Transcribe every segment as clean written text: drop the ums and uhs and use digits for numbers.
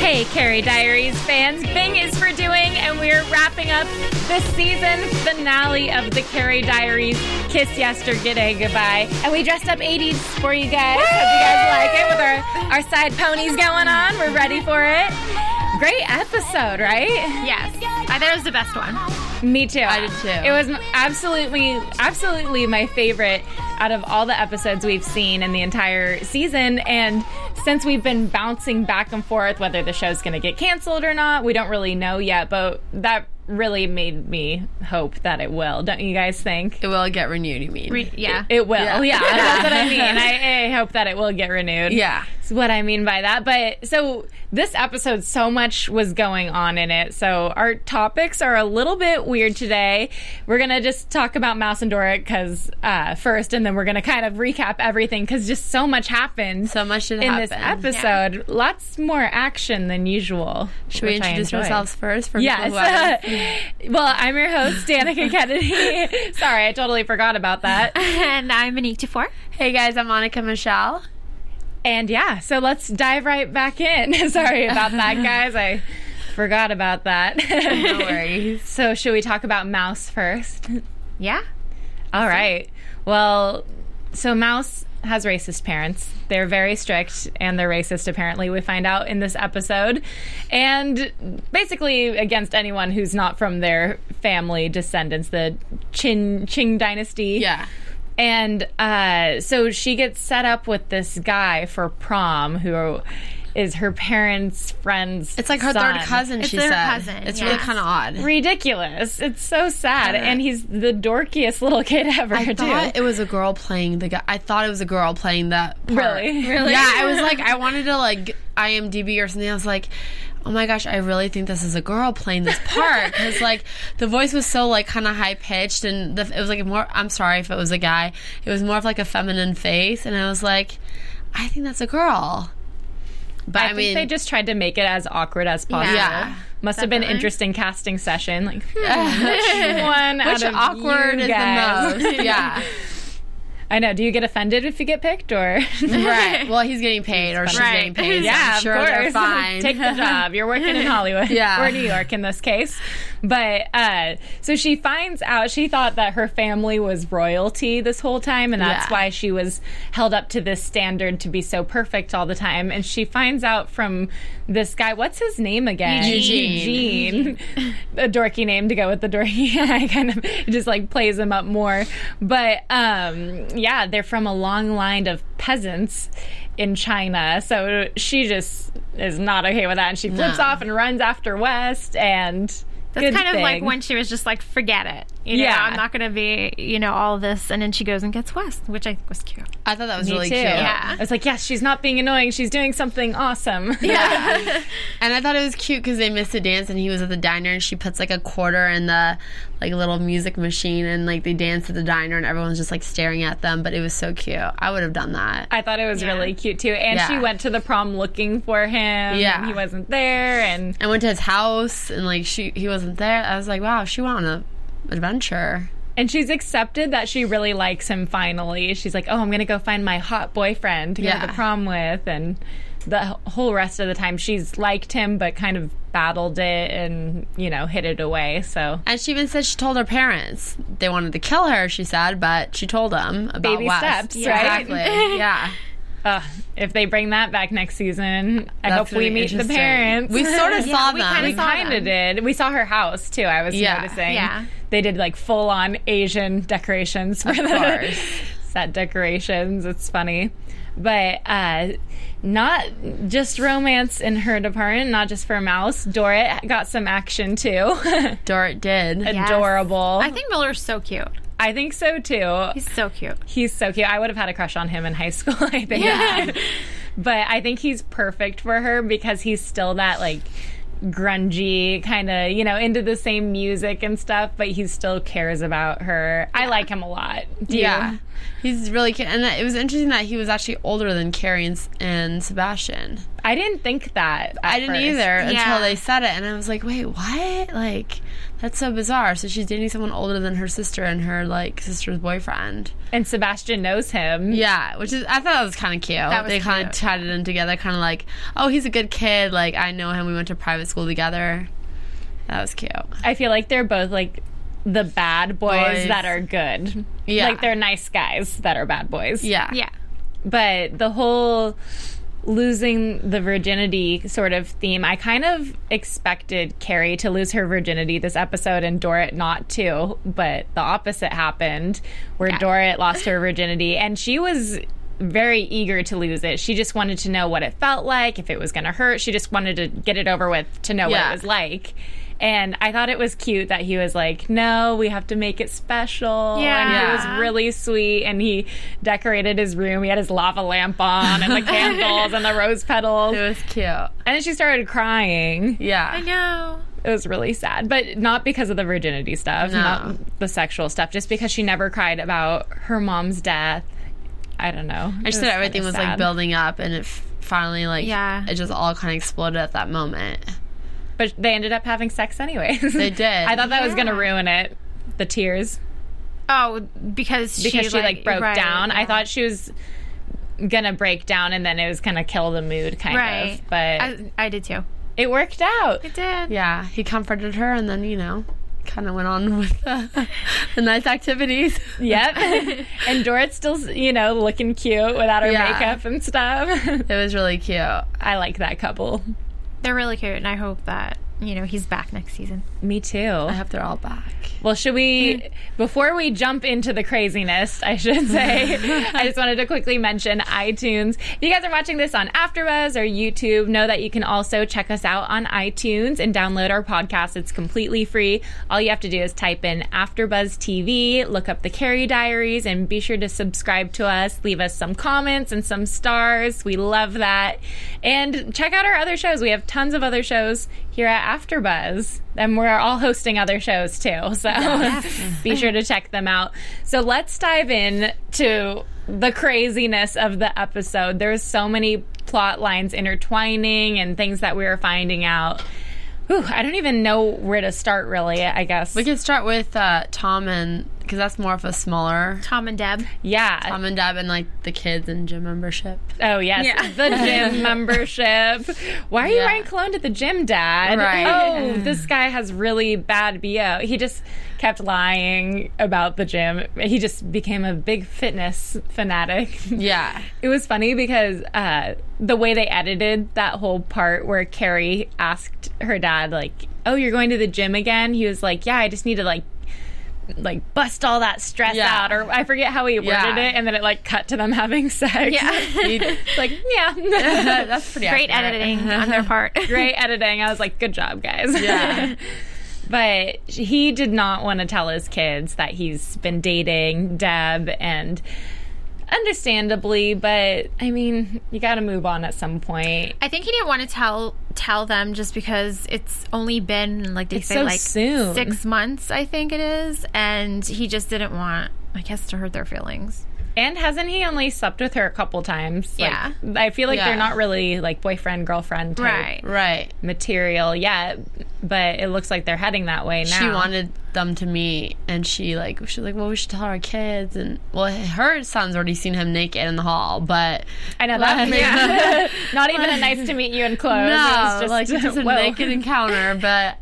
Hey, Carrie Diaries fans, Bing is for doing, and we're wrapping up the season finale of The Carrie Diaries, Kiss Yesterday Goodbye. And we dressed up 80s for you guys. Woo! Hope you guys like it with our side ponies going on. We're ready for it. Great episode, right? Yes. I thought it was the best one. Me too. I did too. It was absolutely my favorite out of all the episodes we've seen in the entire season. And since we've been bouncing back and forth, whether the show's going to get canceled or not, we don't really know yet. But that really made me hope that it will. Don't you guys think? It will get renewed, you mean? Yeah. It will. Yeah. That's what I mean. I hope that it will get renewed. Yeah. What I mean by that. But so this episode, so much was going on in it. So our topics are a little bit weird today. We're going to just talk about Maus and Dorrit first, and then we're going to kind of recap everything because just so much happened. So much did happen. In this episode. Yeah. Lots more action than usual. Should we introduce ourselves first? Yes. Well, I'm your host, Danica Kennedy. Sorry, I totally forgot about that. And I'm Anik Dufour. Hey guys, I'm Annika Michelle. And yeah, so let's dive right back in. Sorry about that, guys. I forgot about that. No worries. So should we talk about Maus first? Yeah. All right. Well, so Maus has racist parents. They're very strict, and they're racist, apparently, we find out in this episode. And basically against anyone who's not from their family descendants, the Qing dynasty. Yeah. And so she gets set up with this guy for prom who is her parents' friend's son. It's like her third cousin, she said. It's really kind of odd. Ridiculous. It's so sad. And he's the dorkiest little kid ever, too. I thought it was a girl playing the guy. I thought it was a girl playing that part. Really? Yeah, I was like, I wanted to, like, IMDb or something. I was like, oh my gosh, I really think this is a girl playing this part. Because, like, the voice was so, like, kind of high-pitched. And it was, like, more... I'm sorry if it was a guy. It was more of, like, a feminine face. And I was like, I think that's a girl. But, I mean, they just tried to make it as awkward as possible. Yeah. Must have been interesting casting session. Like, which awkward is the most? Yeah. I know. Do you get offended if you get picked, or right? Well, he's getting paid, or she's getting paid. Yeah, I'm sure they're fine. Take the job. You're working in Hollywood, or New York in this case. But so she finds out. She thought that her family was royalty this whole time, and that's why she was held up to this standard to be so perfect all the time. And she finds out from this guy. What's his name again? Eugene. A dorky name to go with the dorky guy. Kind of just like plays him up more, but. Yeah, they're from a long line of peasants in China, so she just is not okay with that, and she flips off and runs after West, and that's kind of like when she was just like, forget it. You know, I'm not going to be, all this, and then she goes and gets West, which I think was cute. I thought that was really cute. Yeah. I was like, yes, she's not being annoying. She's doing something awesome. Yeah. And I thought it was cute because they missed a dance, and he was at the diner, and she puts, like, a quarter in the, like, little music machine, and, like, they dance at the diner, and everyone's just, like, staring at them, but it was so cute. I would have done that. I thought it was really cute, too. And she went to the prom looking for him. Yeah. And he wasn't there, and... I went to his house, and, like, he wasn't there. I was like, wow, she went on a adventure. And she's accepted that she really likes him finally. She's like, oh, I'm going to go find my hot boyfriend to go to the prom with. And the whole rest of the time she's liked him but kind of battled it and, hid it away. So. And she even said she told her parents. They wanted to kill her, she said, but she told them about Baby West. Steps, right? Exactly, yeah. If they bring that back next season, I hope we meet the parents. We sort of saw them. We kind of did. We saw her house, too, I was noticing. Yeah. They did like full-on Asian decorations for the set decorations. It's funny. But not just romance in her department, not just for Maus. Dorrit got some action, too. Dorrit did. Adorable. Yes. I think Miller's so cute. I think so, too. He's so cute. He's so cute. I would have had a crush on him in high school, I think. Yeah. But I think he's perfect for her because he's still that, like, grungy kind of, you know, into the same music and stuff, but he still cares about her. Yeah. I like him a lot. Yeah. He's really cute. And it was interesting that he was actually older than Carrie and Sebastian. I didn't think that. I didn't either until they said it. And I was like, wait, what? Like, that's so bizarre. So she's dating someone older than her sister and her, like, sister's boyfriend. And Sebastian knows him. Yeah, which is, I thought that was kind of cute. They kind of tied it in together, kind of like, oh, he's a good kid. Like, I know him. We went to private school together. That was cute. I feel like they're both, like, the bad boys that are good. Yeah. Like, they're nice guys that are bad boys. Yeah. Yeah. But the whole losing the virginity sort of theme, I kind of expected Carrie to lose her virginity this episode and Dorrit not to, but the opposite happened, where Dorrit lost her virginity, and she was very eager to lose it. She just wanted to know what it felt like, if it was going to hurt. She just wanted to get it over with to know what it was like. And I thought it was cute that he was like, no, we have to make it special. Yeah. And it was really sweet. And he decorated his room. He had his lava lamp on and the candles and the rose petals. It was cute. And then she started crying. Yeah. I know. It was really sad. But not because of the virginity stuff. No. Not the sexual stuff. Just because she never cried about her mom's death. I don't know. I just thought everything was like building up. And it finally, like, it just all kind of exploded at that moment. But they ended up having sex anyway. They did. I thought that was going to ruin it. The tears. Oh, because she broke down. Yeah. I thought she was going to break down and then it was going to kill the mood, kind of. But I did too. It worked out. It did. Yeah. He comforted her and then, you know, kind of went on with the nice activities. Yep. And Dorrit's still, you know, looking cute without her makeup and stuff. It was really cute. I like that couple. They're really cute, and I hope that, you know, he's back next season. Me too. I hope they're all back. Well, should we, before we jump into the craziness, I should say, I just wanted to quickly mention iTunes. If you guys are watching this on AfterBuzz or YouTube, know that you can also check us out on iTunes and download our podcast. It's completely free. All you have to do is type in AfterBuzz TV, look up The Carrie Diaries, and be sure to subscribe to us. Leave us some comments and some stars. We love that. And check out our other shows. We have tons of other shows here at AfterBuzz. And we're all hosting other shows, too. So be sure to check them out. So let's dive in to the craziness of the episode. There's so many plot lines intertwining and things that we were finding out. Whew, I don't even know where to start, really, I guess. We can start with Tom and... because that's more of a smaller... Tom and Deb. Yeah. Tom and Deb and, like, the kids and gym membership. Oh, yes. Yeah. The gym membership. Why are you wearing cologne to the gym, Dad? Right. Oh, this guy has really bad BO. He just kept lying about the gym. He just became a big fitness fanatic. Yeah. It was funny because the way they edited that whole part where Carrie asked her dad, like, oh, you're going to the gym again? He was like, yeah, I just need to, like bust all that stress out, or I forget how he worded it, and then it like cut to them having sex. Yeah. Like, yeah. That's pretty great editing on their part. Great editing. I was like, good job, guys. Yeah. But he did not want to tell his kids that he's been dating Deb, and understandably, but I mean, you got to move on at some point. I think he didn't want to tell them just because it's only been, like they say, like 6 months, I think it is, and he just didn't want, I guess, to hurt their feelings. And hasn't he only slept with her a couple times? Like, yeah. I feel like they're not really, like, boyfriend, girlfriend type material yet, but it looks like they're heading that way now. She wanted them to meet, and she was like, well, we should tell our kids. And, well, her son's already seen him naked in the hall, but... I know, that not even a nice to meet you in clothes. No, it was just a naked encounter, but...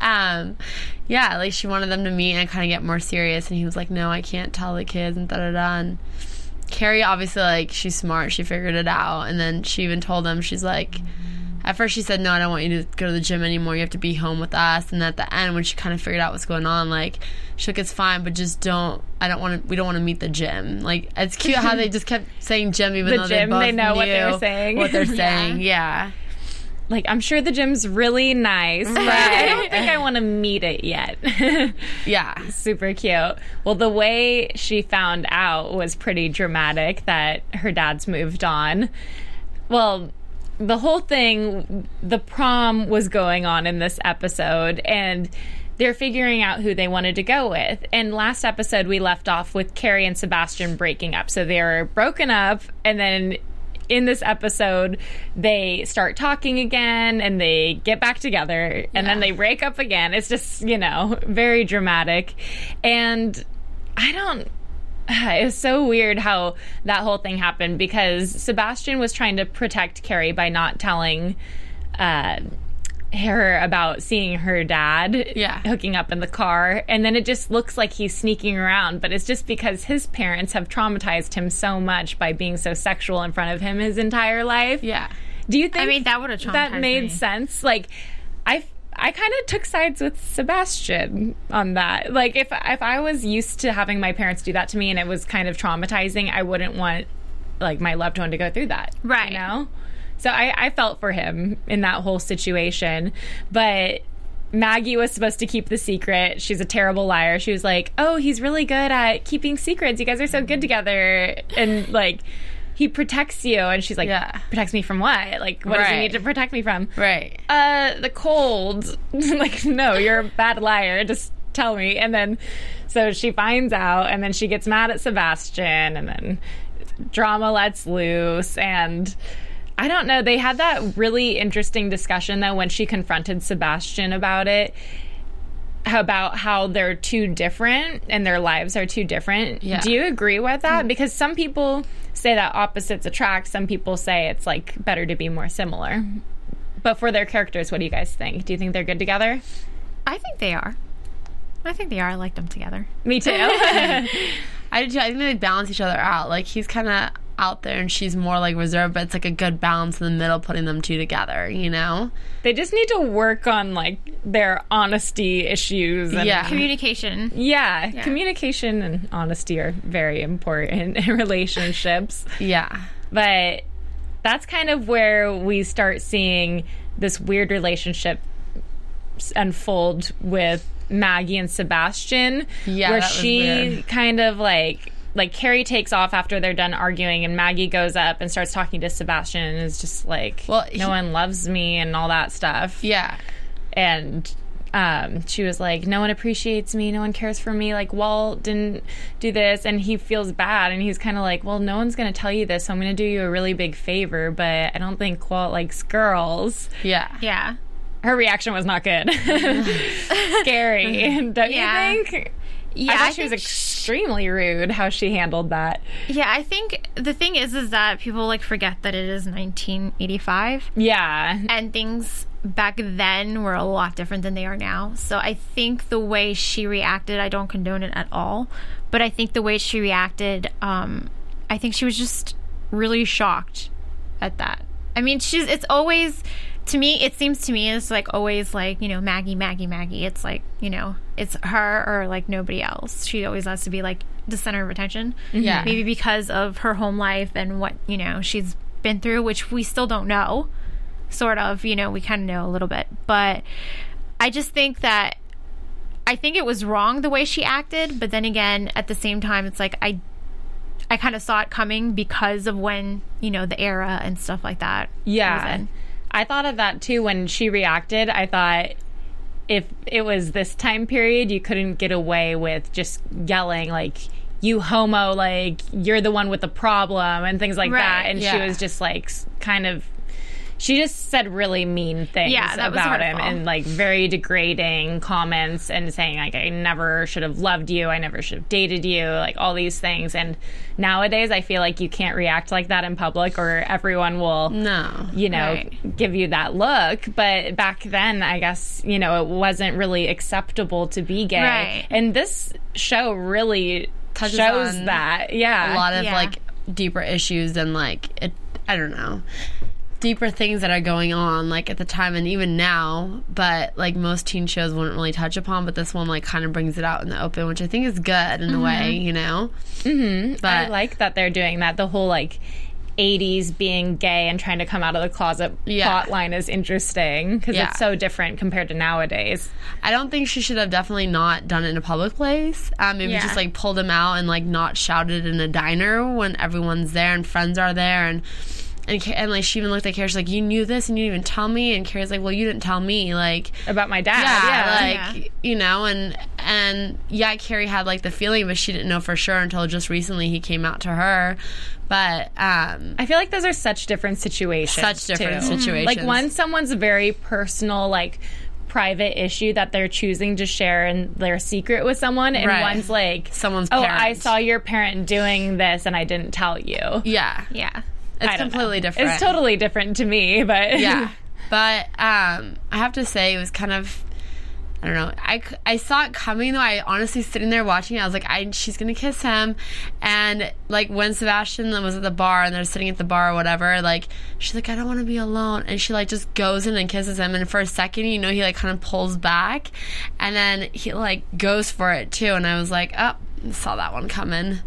yeah, like, she wanted them to meet and kind of get more serious, and he was like, no, I can't tell the kids, and da-da-da, and... Carrie, obviously, like, she's smart. She figured it out. And then she even told them, she's like, At first she said, no, I don't want you to go to the gym anymore. You have to be home with us. And at the end, when she kind of figured out what's going on, like, she's like, it's fine, but just don't, we don't want to meet the gym. Like, it's cute how they just kept saying gym, even though they both knew what they were saying. Yeah. Like, I'm sure the gym's really nice, but I don't think I want to meet it yet. Yeah. Super cute. Well, the way she found out was pretty dramatic that her dad's moved on. Well, the whole thing, the prom was going on in this episode, and they're figuring out who they wanted to go with. And last episode, we left off with Carrie and Sebastian breaking up. So they were broken up, and then in this episode, they start talking again, and they get back together, and then they break up again. It's just, you know, very dramatic. And it was so weird how that whole thing happened, because Sebastian was trying to protect Carrie by not telling her about seeing her dad hooking up in the car, and then it just looks like he's sneaking around, but it's just because his parents have traumatized him so much by being so sexual in front of him his entire life. Yeah. Do you think that would have traumatized that made sense? Like, I kind of took sides with Sebastian on that. Like, if I was used to having my parents do that to me and it was kind of traumatizing, I wouldn't want, like, my loved one to go through that. Right. You know? So I felt for him in that whole situation. But Maggie was supposed to keep the secret. She's a terrible liar. She was like, oh, he's really good at keeping secrets. You guys are so good together. And, like, he protects you. And she's like, protects me from what? Like, what does he need to protect me from? Right. The cold. Like, no, you're a bad liar. Just tell me. And then, so she finds out. And then she gets mad at Sebastian. And then drama lets loose. And I don't know. They had that really interesting discussion, though, when she confronted Sebastian about it, about how they're too different and their lives are too different. Yeah. Do you agree with that? Because some people say that opposites attract. Some people say it's, like, better to be more similar. But for their characters, what do you guys think? Do you think they're good together? I think they are. I like them together. Me too. I do too. I think they balance each other out. Like, he's kind of out there and she's more, like, reserved, but it's like a good balance in the middle, putting them two together, you know? They just need to work on, like, their honesty issues and communication. Yeah. Communication and honesty are very important in relationships. But that's kind of where we start seeing this weird relationship unfold with Maggie and Sebastian, where she kind of, like Carrie takes off after they're done arguing, and Maggie goes up and starts talking to Sebastian and is just like, no one loves me and all that stuff. Yeah. And she was like, no one appreciates me, no one cares for me, like, Walt didn't do this, and he feels bad, and he's kind of like, well, no one's going to tell you this, so I'm going to do you a really big favor, but I don't think Walt likes girls. Yeah. Her reaction was not good. Scary, don't you think? Yeah, I thought she was extremely rude how she handled that. Yeah, I think the thing is that people, like, forget that it is 1985. Yeah. And things back then were a lot different than they are now. So I think the way she reacted, I don't condone it at all, but I think the way she reacted, I think she was just really shocked at that. I mean, it's always, to me, it seems to me it's, like, always, like, you know, Maggie. It's, like, you know, it's her or, like, nobody else. She always has to be, like, the center of attention. Yeah. Maybe because of her home life and what, you know, she's been through, which we still don't know, sort of. You know, we kind of know a little bit. But I just think that I think it was wrong the way she acted. But then again, at the same time, it's, like, I kind of saw it coming because of when, you know, the era and stuff like that. Yeah. I thought of that, too, when she reacted. I thought if it was this time period, you couldn't get away with just yelling, like, you homo, like, you're the one with the problem, and things like that. And she was just, like, kind of, she just said really mean things about him, and, like, very degrading comments, and saying, like, I never should have loved you, I never should have dated you, like, all these things. And nowadays I feel like you can't react like that in public, or everyone will, you know, give you that look. But back then, I guess, you know, it wasn't really acceptable to be gay. Right. And this show really shows that. Yeah. A lot of, like, deeper issues, and, like, I don't know. deeper things that are going on, like, at the time and even now, but, like, most teen shows wouldn't really touch upon, but this one, like, kind of brings it out in the open, which I think is good in a way, you know? But I like that they're doing that. The whole, like, 80s being gay and trying to come out of the closet plot line is interesting because it's so different compared to nowadays. I don't think she should have definitely not done it in a public place. Maybe just, like, pulled him out and, like, not shouted in a diner when everyone's there and friends are there. And like, she even looked at Carrie, she's like, you knew this and you didn't even tell me. And Carrie's like, well, you didn't tell me, like... About my dad, you know, and Carrie had, like, the feeling, but she didn't know for sure until just recently he came out to her. But, I feel like those are such different situations, too. Like, when someone's very personal, like, private issue that they're choosing to share in their secret with someone, and one's like... Someone's parent. Oh, I saw your parent doing this, and I didn't tell you. Yeah. Yeah. It's completely different. It's totally different to me, but... Yeah. But I have to say, it was kind of... I don't know. I saw it coming, though. I honestly, sitting there watching it, I was like, she's going to kiss him. And, like, when Sebastian was at the bar and they're sitting at the bar or whatever, like, she's like, I don't want to be alone. And she, like, just goes in and kisses him. And for a second, you know, he, like, kind of pulls back. And then he, like, goes for it, too. And I was like, oh, I saw that one coming.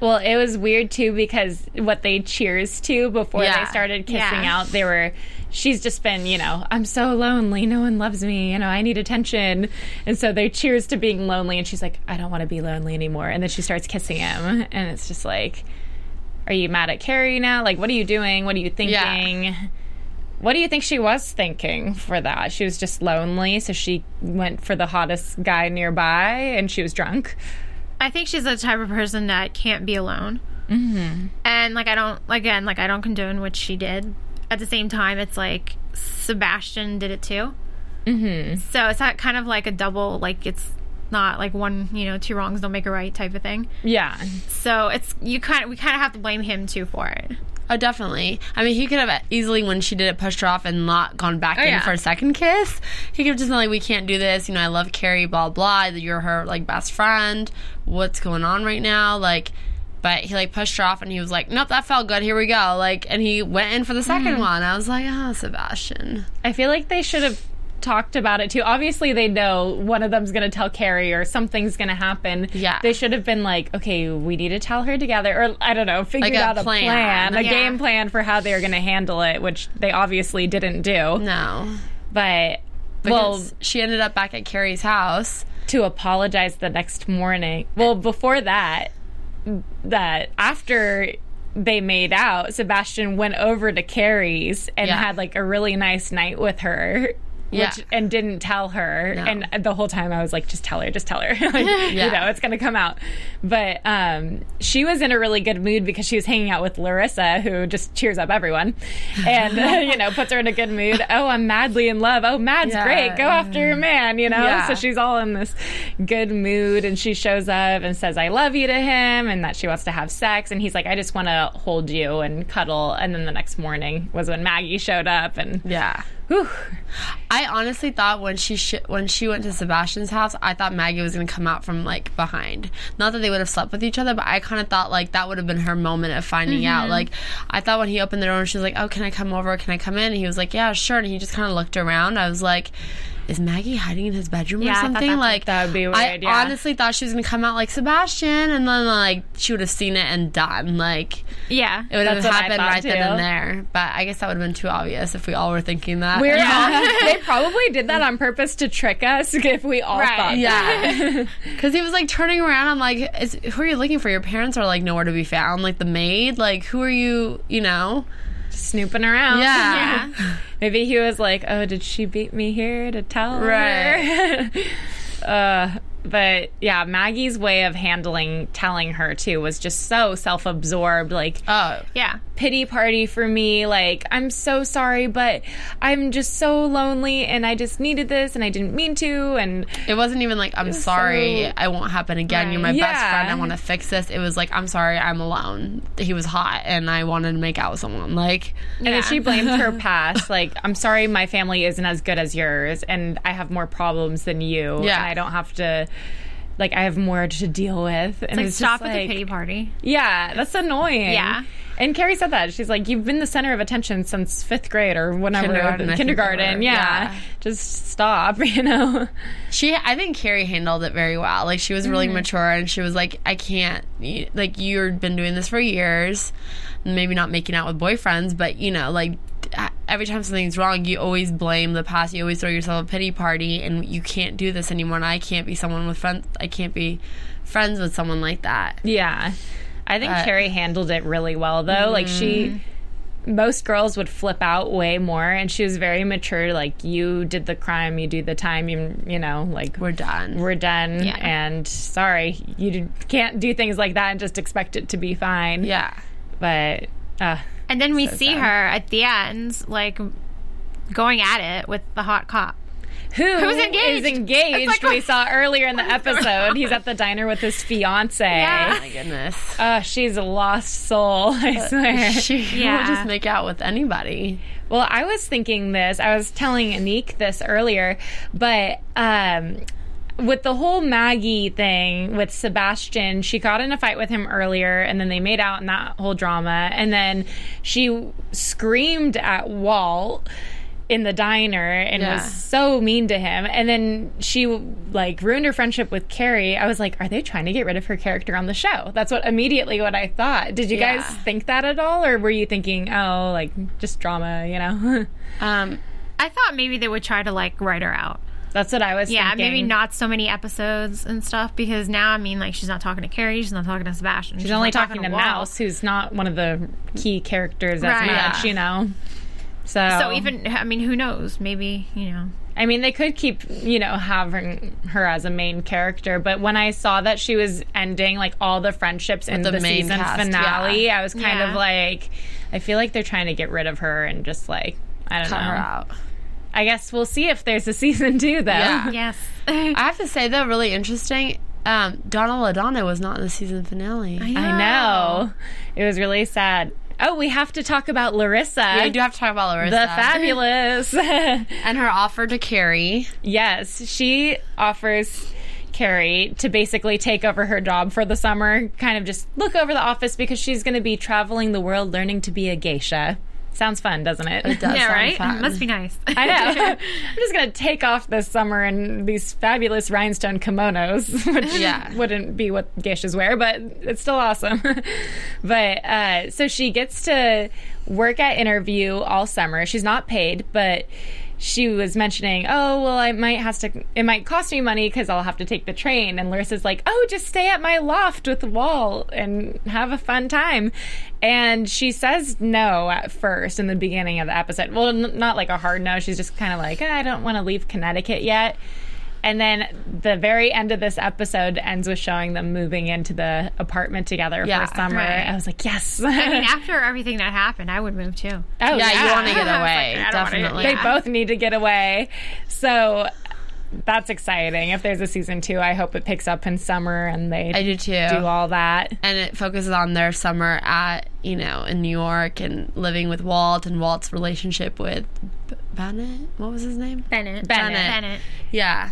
Well, it was weird, too, because what they cheers to before they started kissing out, they were... She's just been, you know, I'm so lonely, no one loves me, you know, I need attention. And so they cheers to being lonely, and she's like, I don't want to be lonely anymore. And then she starts kissing him, and it's just like, are you mad at Carrie now? Like, what are you doing? What are you thinking? Yeah. What do you think she was thinking for that? She was just lonely, so she went for the hottest guy nearby, and she was drunk. I think she's the type of person that can't be alone. And, like, I don't condone what she did. At the same time, it's like Sebastian did it too. So it's that kind of like a double, like, it's not like one, you know, two wrongs don't make a right type of thing. Yeah. So it's, we kind of have to blame him too for it. Oh, definitely. I mean, he could have easily, when she did it, pushed her off and not gone back in for a second kiss. He could have just been like, we can't do this. You know, I love Carrie, blah, blah. You're her, like, best friend. What's going on right now? Like... But he, like, pushed her off, and he was like, nope, that felt good. Here we go. Like, and he went in for the second one. I was like, oh, Sebastian. I feel like they should have talked about it, too. Obviously, they know one of them's going to tell Carrie or something's going to happen. Yeah. They should have been like, okay, we need to tell her together. Or, I don't know, figure out a plan. A game plan for how they're going to handle it, which they obviously didn't do. No. But, because she ended up back at Carrie's house. To apologize the next morning. Well, before that... That after they made out, Sebastian went over to Carrie's and had, like, a really nice night with her, and didn't tell her. No. And the whole time I was like, just tell her. Like, you know, it's going to come out. But she was in a really good mood because she was hanging out with Larissa, who just cheers up everyone and, you know, puts her in a good mood. Oh, I'm madly in love. Oh, Mad's great. Go after your man, you know? Yeah. So she's all in this good mood, and she shows up and says, I love you to him, and that she wants to have sex. And he's like, I just want to hold you and cuddle. And then the next morning was when Maggie showed up. And whew. I honestly thought when she went to Sebastian's house, I thought Maggie was going to come out from, like, behind. Not that they would have slept with each other, but I kind of thought, like, that would have been her moment of finding out. Like, I thought when he opened the door and she was like, oh, can I come over? Can I come in? And he was like, yeah, sure. And he just kind of looked around. I was like... Is Maggie hiding in his bedroom or something? That would be weird. I honestly thought she was going to come out like Sebastian, and then, like, she would have seen it and done. Like, it would have happened right then and there. But I guess that would have been too obvious if we all were thinking that. We're all, they probably did that on purpose to trick us if we all thought that. Yeah. Because he was, like, turning around. I'm like, who are you looking for? Your parents are, like, nowhere to be found. Like, the maid? Like, who are you, you know? Snooping around. Yeah. Maybe he was like, oh, did she beat me here to tell her? But, yeah, Maggie's way of telling her, too, was just so self-absorbed, like, pity party for me, like, I'm so sorry, but I'm just so lonely, and I just needed this, and I didn't mean to, and... It wasn't even like, I'm sorry, it won't happen again, you're my best friend, I want to fix this. It was like, I'm sorry, I'm alone. He was hot, and I wanted to make out with someone, like... And then she blamed her past, like, I'm sorry my family isn't as good as yours, and I have more problems than you, and I don't have to... Like, I have more to deal with. And it's like, stop at the pity party. Yeah, that's annoying. Yeah. And Carrie said that. She's like, you've been the center of attention since fifth grade or whenever. Kindergarten. Yeah. Just stop, you know. I think Carrie handled it very well. Like, she was really mature, and she was like, I can't, like, you've been doing this for years. Maybe not making out with boyfriends, but, you know, like, every time something's wrong, you always blame the past. You always throw yourself a pity party, and you can't do this anymore. And I can't be someone with friends. I can't be friends with someone like that. Yeah, I think Carrie handled it really well, though. Mm-hmm. Like, most girls would flip out way more, and she was very mature. Like, you did the crime, you do the time. You know, like, we're done. Yeah. And sorry, you can't do things like that and just expect it to be fine. Yeah, but. And then we see her at the end, like, going at it with the hot cop. Who's engaged? Is engaged, like, we saw earlier in the episode. He's at the diner with his fiancé. Yeah. Oh, my goodness. She's a lost soul, I swear. She will just make out with anybody. Well, I was thinking this. I was telling Anik this earlier, but... with the whole Maggie thing with Sebastian, she got in a fight with him earlier, and then they made out in that whole drama. And then she screamed at Walt in the diner and was so mean to him. And then she, like, ruined her friendship with Carrie. I was like, are they trying to get rid of her character on the show? That's immediately what I thought. Did you guys think that at all? Or were you thinking, oh, like, just drama, you know? I thought maybe they would try to, like, write her out. That's what I was thinking. Yeah, maybe not so many episodes and stuff, because now, I mean, like, she's not talking to Carrie, she's not talking to Sebastian. She's only talking to Maus, who's not one of the key characters as much, you know? So even, I mean, who knows? Maybe, you know. I mean, they could keep, you know, having her as a main character, but when I saw that she was ending, like, all the friendships in the season finale, I was kind of like, I feel like they're trying to get rid of her and just, like, I don't know. Cut her out. I guess we'll see if there's a season 2, though. Yeah. Yes. I have to say, though, really interesting, Donna LaDonna was not in the season finale. I know. It was really sad. Oh, we have to talk about Larissa. Yeah, we do have to talk about Larissa. The fabulous. And her offer to Carrie. Yes. She offers Carrie to basically take over her job for the summer, kind of just look over the office, because she's going to be traveling the world learning to be a geisha. Sounds fun, doesn't it? It does. Yeah, right? Fun. It must be nice. I know. I'm just going to take off this summer in these fabulous rhinestone kimonos, which wouldn't be what geishas wear, but it's still awesome. But so she gets to work at Interview all summer. She's not paid, but she was mentioning, oh, well, it might cost me money because I'll have to take the train. And Larissa's like, oh, just stay at my loft with Walt and have a fun time. And she says no at first in the beginning of the episode. Well, not like a hard no. She's just kind of like, I don't want to leave Connecticut yet. And then the very end of this episode ends with showing them moving into the apartment together for summer. Right. I was like, yes. I mean, after everything that happened, I would move too. Oh, yeah. You want to get away. Like, definitely. They both need to get away. So that's exciting. If there's a season 2, I hope it picks up in summer and they do all that. And it focuses on their summer at, you know, in New York and living with Walt and Walt's relationship with Bennett? What was his name? Bennett. Yeah.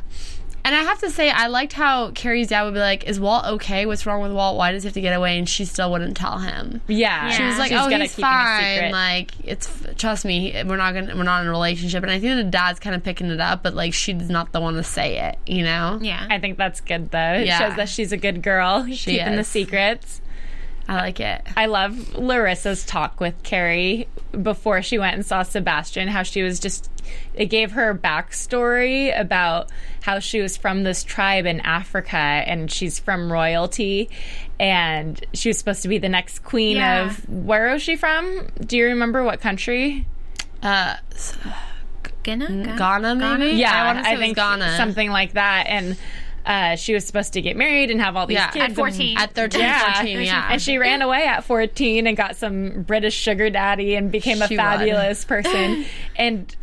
And I have to say, I liked how Carrie's dad would be like, is Walt okay? What's wrong with Walt? Why does he have to get away? And she still wouldn't tell him. Yeah. She was like, she's he's fine. Like, trust me, we're not in a relationship. And I think the dad's kind of picking it up, but, like, she's not the one to say it, you know? Yeah. I think that's good, though. It shows that she's a good girl. She's keeping the secrets. I like it. I love Larissa's talk with Carrie before she went and saw Sebastian, how she was just... It gave her backstory about how she was from this tribe in Africa, and she's from royalty, and she was supposed to be the next queen of... Where was she from? Do you remember what country? Ghana, maybe? Yeah, I think Ghana. Something like that, and... she was supposed to get married and have all these kids. At 14. At 13, 14, yeah. And she ran away at 14 and got some British sugar daddy and became a fabulous person. And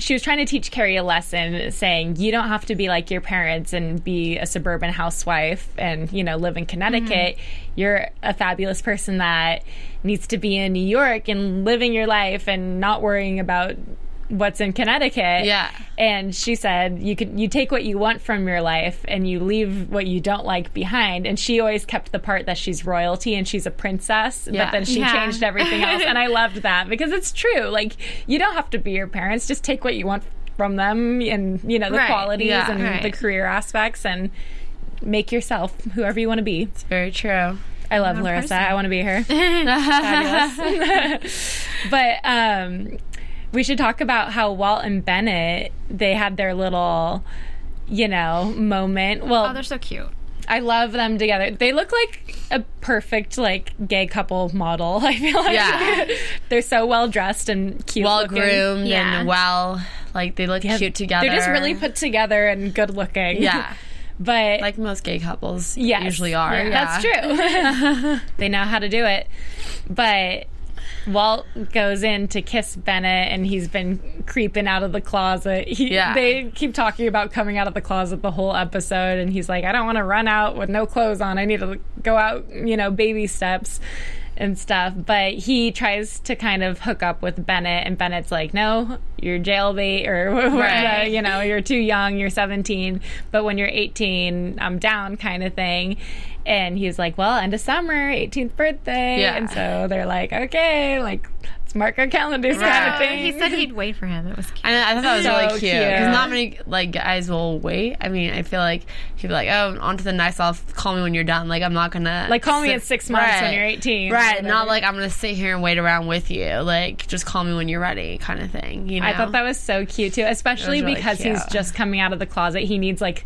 she was trying to teach Carrie a lesson, saying, you don't have to be like your parents and be a suburban housewife and, you know, live in Connecticut. Mm-hmm. You're a fabulous person that needs to be in New York and living your life and not worrying about what's in Connecticut. Yeah. And she said, you take what you want from your life and you leave what you don't like behind. And she always kept the part that she's royalty and she's a princess, yeah. but then she changed everything else. And I loved that because it's true. Like, you don't have to be your parents. Just take what you want from them and, you know, the right. qualities yeah. and right. the career aspects and make yourself whoever you want to be. It's very true. I love Larissa. Person. I want to be her. Fabulous. But we should talk about how Walt and Bennett, they had their little, you know, moment. Well, oh, they're so cute. I love them together. They look like a perfect, like, gay couple model, I feel like. Yeah. They're so well-dressed and cute. Well-groomed yeah. and well, like, they look yeah, cute together. They're just really put together and good-looking. Yeah. But like most gay couples yes, usually are. Yeah. That's true. They know how to do it. But Walt goes in to kiss Bennett, and he's been creeping out of the closet. They keep talking about coming out of the closet the whole episode, and he's like, I don't want to run out with no clothes on. I need to go out, you know, baby steps and stuff. But he tries to kind of hook up with Bennett, and Bennett's like, no, you're jailbait, or right. you know, you're too young, you're 17, but when you're 18, I'm down, kind of thing. And he's like, well, end of summer, 18th birthday. Yeah. And so they're like, okay, like, let's mark our calendars right. kind of thing. He said he'd wait for him. It was cute. I thought that was so really cute. Because not many, like, guys will wait. I mean, I feel like he'd be like, oh, on to the nice off. Call me when you're done. Like, I'm not going to. Like, call me in 6 months right. when you're 18. Right. Not like I'm going to sit here and wait around with you. Like, just call me when you're ready kind of thing. You know? I thought that was so cute, too. Especially really because cute. He's just coming out of the closet. He needs, like,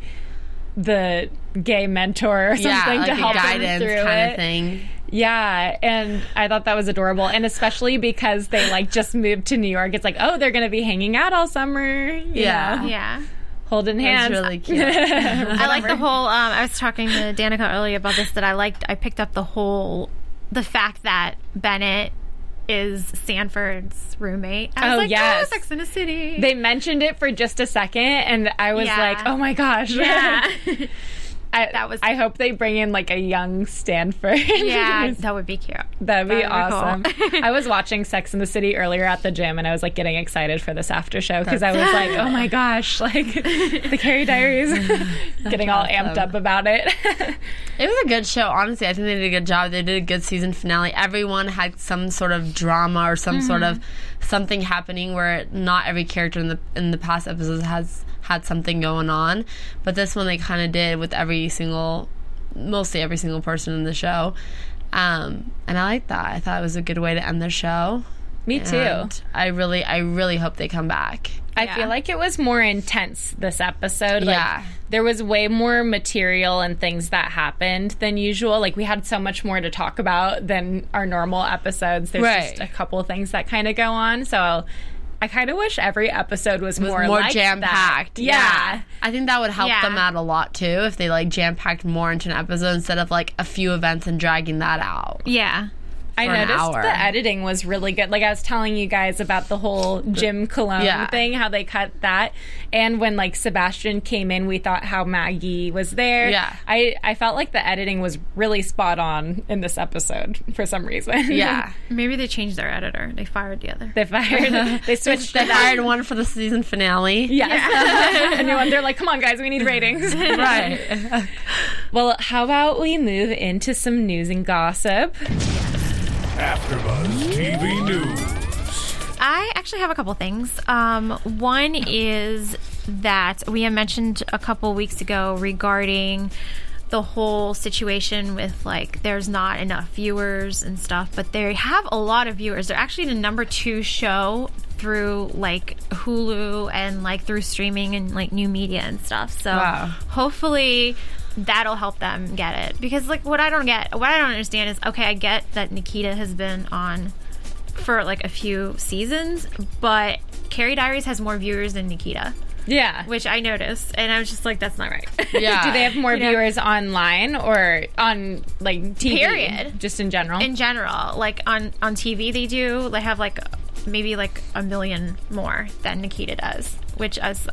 the gay mentor or something like to help him through kind of thing. Yeah, and I thought that was adorable. And especially because they, like, just moved to New York. It's like, oh, they're going to be hanging out all summer. You know? Yeah. Holding hands. That's really cute. I like the whole, I was talking to Danica earlier about this, that I picked up the fact that Bennett is Stanford's roommate. I was oh, Sex in the City. They mentioned it for just a second, and I was like, oh, my gosh. Yeah. I hope they bring in, like, a young Stanford. Yeah, that would be cute. That'd be awesome. Cool. I was watching Sex in the City earlier at the gym, and I was, like, getting excited for this after show because I was like, oh, my gosh, like, The Carrie Diaries. Getting all amped up about it. It was a good show, honestly. I think they did a good job. They did a good season finale. Everyone had some sort of drama or some sort of something happening where not every character in the past episodes has had something going on, but this one they kind of did with mostly every single person in the show, and I liked that. I thought it was a good way to end the show. Me too. And I really hope they come back. I feel like it was more intense this episode. Like, there was way more material and things that happened than usual. Like, we had so much more to talk about than our normal episodes. There's just a couple of things that kind of go on. So I kind of wish every episode was more like jam-packed. Yeah. I think that would help them out a lot, too, if they, like, jam-packed more into an episode instead of, like, a few events and dragging that out. Yeah. I noticed the editing was really good. Like, I was telling you guys about the whole Jim Cologne thing, how they cut that. And when, like, Sebastian came in, we thought how Maggie was there. Yeah. I felt like the editing was really spot on in this episode for some reason. Yeah. Maybe they changed their editor. They fired the other. They switched. They fired one for the season finale. Yes. Yeah. And they're like, come on, guys, we need ratings. Right. Well, how about we move into some news and gossip? AfterBuzz TV News. I actually have a couple things. One is that we had mentioned a couple weeks ago regarding the whole situation with, like, there's not enough viewers and stuff, but they have a lot of viewers. They're actually the number 2 show through, like, Hulu and, like, through streaming and, like, new media and stuff. So hopefully that'll help them get it, because, like, what I don't understand is, okay, I get that Nikita has been on for, like, a few seasons, but Carrie Diaries has more viewers than Nikita. Yeah. Which I noticed, and I was just like, that's not right. Yeah. Do they have more viewers online or on, like, TV? Period. Just in general? In general. Like, on TV they have, like, maybe, like, 1 million more than Nikita does, which as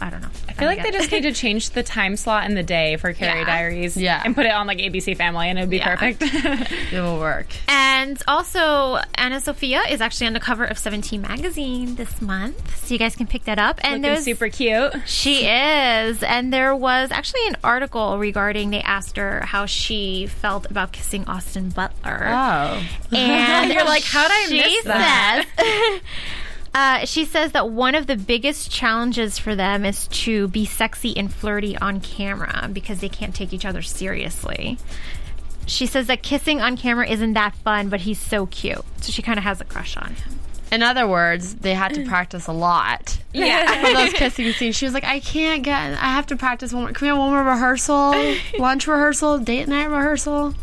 I don't know. I feel like they just need to change the time slot and the day for Carrie Diaries and put it on like ABC Family and it would be perfect. It will work. And also Anna Sophia is actually on the cover of 17 magazine this month, so you guys can pick that up. And looking super cute. She is. And there was actually an article regarding, they asked her how she felt about kissing Austin Butler. Oh. And you're like, how'd I miss that? She says that one of the biggest challenges for them is to be sexy and flirty on camera because they can't take each other seriously. She says that kissing on camera isn't that fun, but he's so cute. So she kind of has a crush on him. In other words, they had to practice a lot. Yeah. For those kissing scenes. She was like, I have to practice one more. Can we have one more rehearsal? Lunch rehearsal? Date night rehearsal?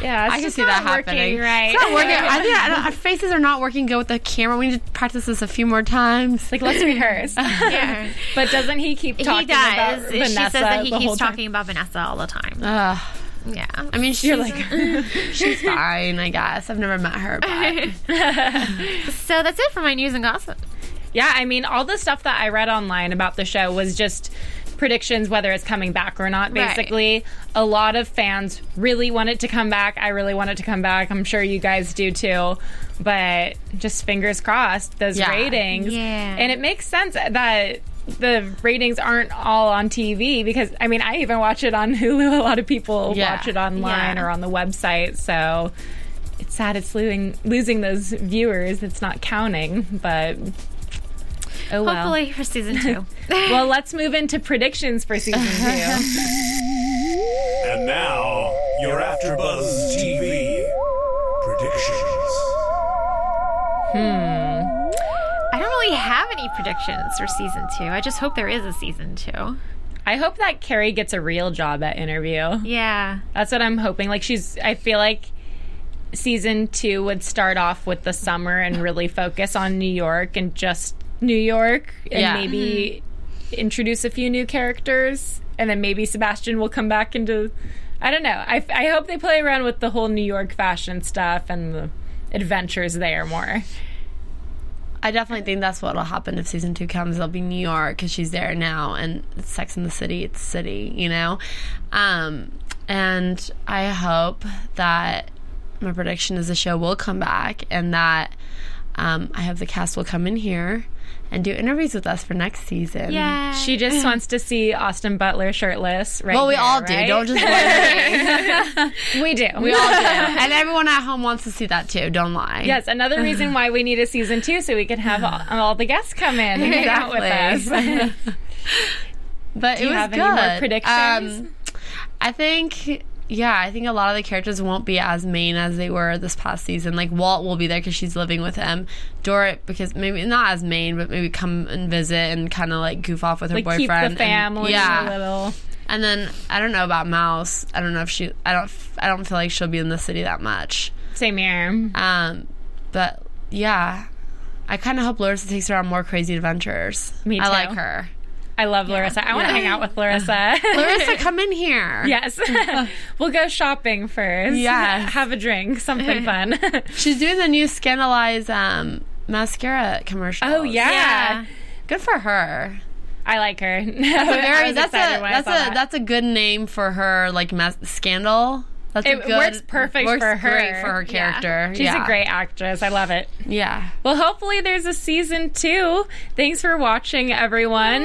Yeah, I can see that happening. Right. It's not working. Our faces are not working good with the camera. We need to practice this a few more times. Like, let's rehearse. Yeah. But doesn't he keep talking about Vanessa? She says that he keeps talking about Vanessa all the time. Yeah. I mean, she's like, she's fine, I guess. I've never met her. But. So that's it for my news and gossip. Yeah, I mean, all the stuff that I read online about the show was just predictions, whether it's coming back or not, basically. Right. A lot of fans really want it to come back. I really want it to come back. I'm sure you guys do too. But just fingers crossed, those ratings. Yeah. And it makes sense that the ratings aren't all on TV because, I mean, I even watch it on Hulu. A lot of people watch it online or on the website. So it's sad it's losing those viewers. It's not counting, but... Oh, well. Hopefully for season 2. Well, let's move into predictions for season 2. And now, your AfterBuzz TV predictions. I don't really have any predictions for season 2. I just hope there is a season 2. I hope that Carrie gets a real job at Interview. Yeah. That's what I'm hoping. Like, I feel like season 2 would start off with the summer and really focus on New York and maybe introduce a few new characters, and then maybe Sebastian will come back into, I don't know. I hope they play around with the whole New York fashion stuff and the adventures there more. I definitely think that's what will happen if season 2 comes. It'll be New York because she's there now, and it's Sex in the City, it's city, you know? And I hope that my prediction is the show will come back and that I hope the cast will come in here and do interviews with us for next season. Yeah, she just wants to see Austin Butler shirtless. Right. Well, we all do. Right? Don't just lie. We do. We all do. And everyone at home wants to see that too. Don't lie. Yes. Another reason why we need a season 2 so we can have all the guests come in and hang out with us. But do you have any more predictions? I think a lot of the characters won't be as main as they were this past season. Like, Walt will be there because she's living with him. Dorrit, because maybe not as main, but maybe come and visit and kind of, like, goof off with her boyfriend. Like, keep the family a little. And then, I don't know about Maus. I don't know if she... I don't feel like she'll be in the city that much. Same here. But, yeah. I kind of hope Larissa takes her on more crazy adventures. Me too. I like her. I love Larissa. I want to hang out with Larissa. Larissa, come in here. Yes. We'll go shopping first. Yeah. Have a drink. Something fun. She's doing the new Scandalize mascara commercial. Oh, yeah. Good for her. I like her. That's a good name for her, like, Scandal. It works great for her character. Yeah. She's a great actress. I love it. Yeah. Well, hopefully there's a season 2. Thanks for watching, everyone.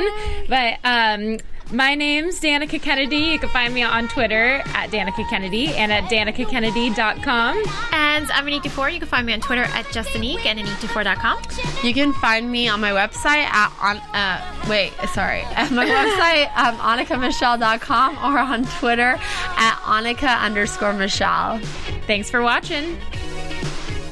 Bye. But my name's Danica Kennedy. You can find me on Twitter at Danica Kennedy and at DanicaKennedy.com. And I'm Anik Dufour. You can find me on Twitter at JustAnik and AnikDufour.com. You can find me on my website AnnikaMichelle.com or on Twitter at Annika_Michelle. Thanks for watching.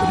The